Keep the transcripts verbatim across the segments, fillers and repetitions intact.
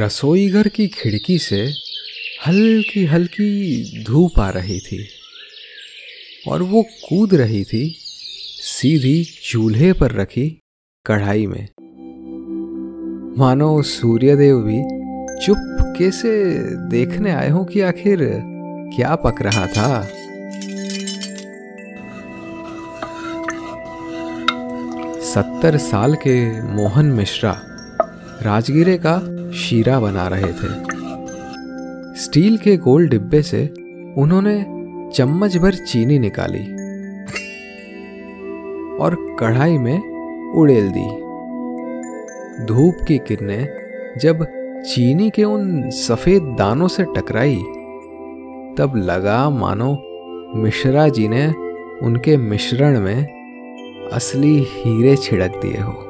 रसोईघर की खिड़की से हल्की हल्की धूप आ रही थी और वो कूद रही थी सीधी चूल्हे पर रखी कढ़ाई में, मानो सूर्यदेव भी चुपके से देखने आए हों कि आखिर क्या पक रहा था। सत्तर साल के मोहन मिश्रा राजगिरे का शीरा बना रहे थे। स्टील के गोल डिब्बे से उन्होंने चम्मच भर चीनी निकाली और कढ़ाई में उड़ेल दी। धूप की किरणें जब चीनी के उन सफेद दानों से टकराई तब लगा मानो मिश्रा जी ने उनके मिश्रण में असली हीरे छिड़क दिए हो।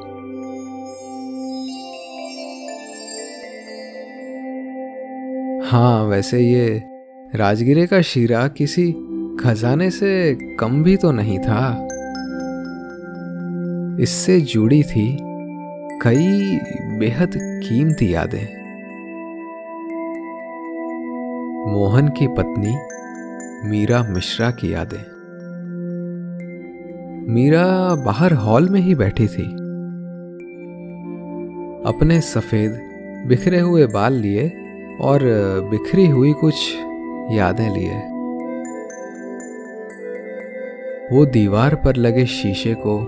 हाँ, वैसे ये राजगिरे का शीरा किसी खजाने से कम भी तो नहीं था। इससे जुड़ी थी कई बेहद कीमती यादें। मोहन की पत्नी मीरा मिश्रा की यादें। मीरा बाहर हॉल में ही बैठी थी, अपने सफेद बिखरे हुए बाल लिए और बिखरी हुई कुछ यादें लिए। वो दीवार पर लगे शीशे को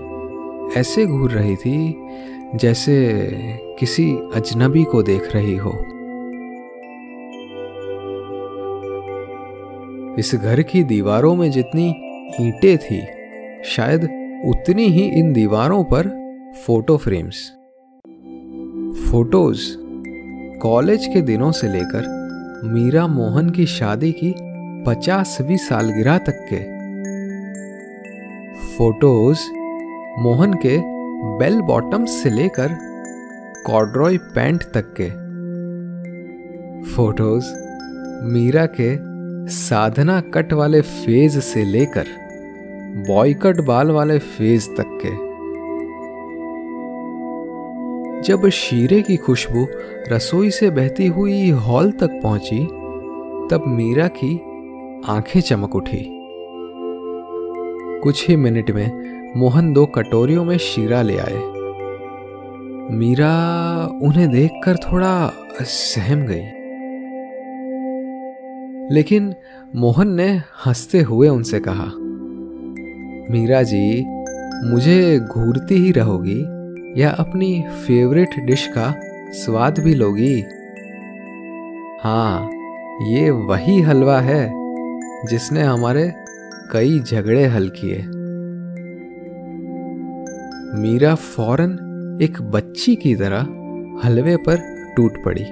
ऐसे घूर रही थी जैसे किसी अजनबी को देख रही हो। इस घर की दीवारों में जितनी ईंटें थी, शायद उतनी ही इन दीवारों पर फोटो फ्रेम्स, फोटोज कॉलेज के दिनों से लेकर मीरा मोहन की शादी की पचासवीं सालगिरह तक के। फोटोज मोहन के बेल बॉटम्स से लेकर कॉर्डरॉय पैंट तक के। फोटोज मीरा के साधना कट वाले फेज से लेकर बॉयकट बाल वाले फेज तक के। जब शीरे की खुशबू रसोई से बहती हुई हॉल तक पहुंची तब मीरा की आंखें चमक उठी। कुछ ही मिनट में मोहन दो कटोरियों में शीरा ले आए। मीरा उन्हें देखकर थोड़ा सहम गई, लेकिन मोहन ने हंसते हुए उनसे कहा, मीरा जी, मुझे घूरती ही रहोगी या अपनी फेवरेट डिश का स्वाद भी लोगी? हाँ, ये वही हलवा है जिसने हमारे कई झगड़े हल किए। मीरा फौरन एक बच्ची की तरह हलवे पर टूट पड़ी।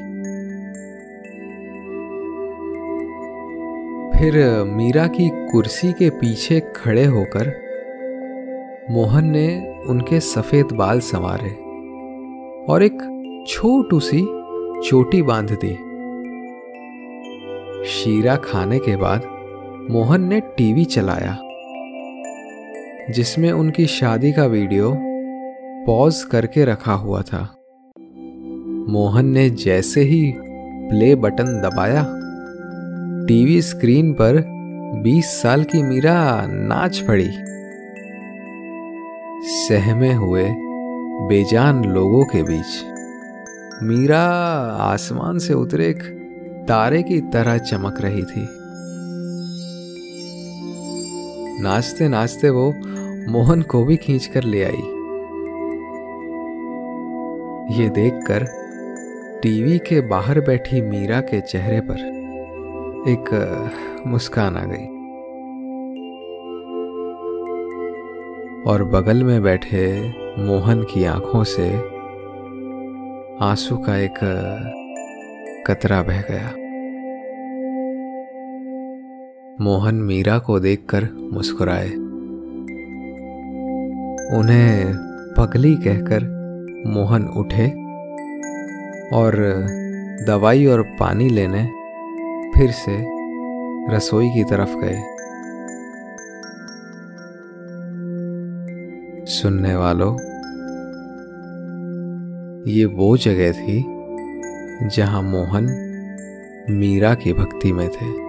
फिर मीरा की कुर्सी के पीछे खड़े होकर मोहन ने उनके सफेद बाल संवारे और एक छोटू सी चोटी बांध दी। शीरा खाने के बाद मोहन ने टीवी चलाया, जिसमें उनकी शादी का वीडियो पॉज करके रखा हुआ था। मोहन ने जैसे ही प्ले बटन दबाया, टीवी स्क्रीन पर बीस साल की मीरा नाच पड़ी। सहमे हुए बेजान लोगों के बीच मीरा आसमान से उतरे एक तारे की तरह चमक रही थी। नाचते नाचते वो मोहन को भी खींच कर ले आई। ये देखकर टीवी के बाहर बैठी मीरा के चेहरे पर एक मुस्कान आ गई और बगल में बैठे मोहन की आंखों से आंसू का एक कतरा बह गया। मोहन मीरा को देखकर मुस्कुराए। उन्हें पगली कहकर मोहन उठे और दवाई और पानी लेने फिर से रसोई की तरफ गए। सुनने वालों, ये वो जगह थी जहां मोहन मीरा की भक्ति में थे।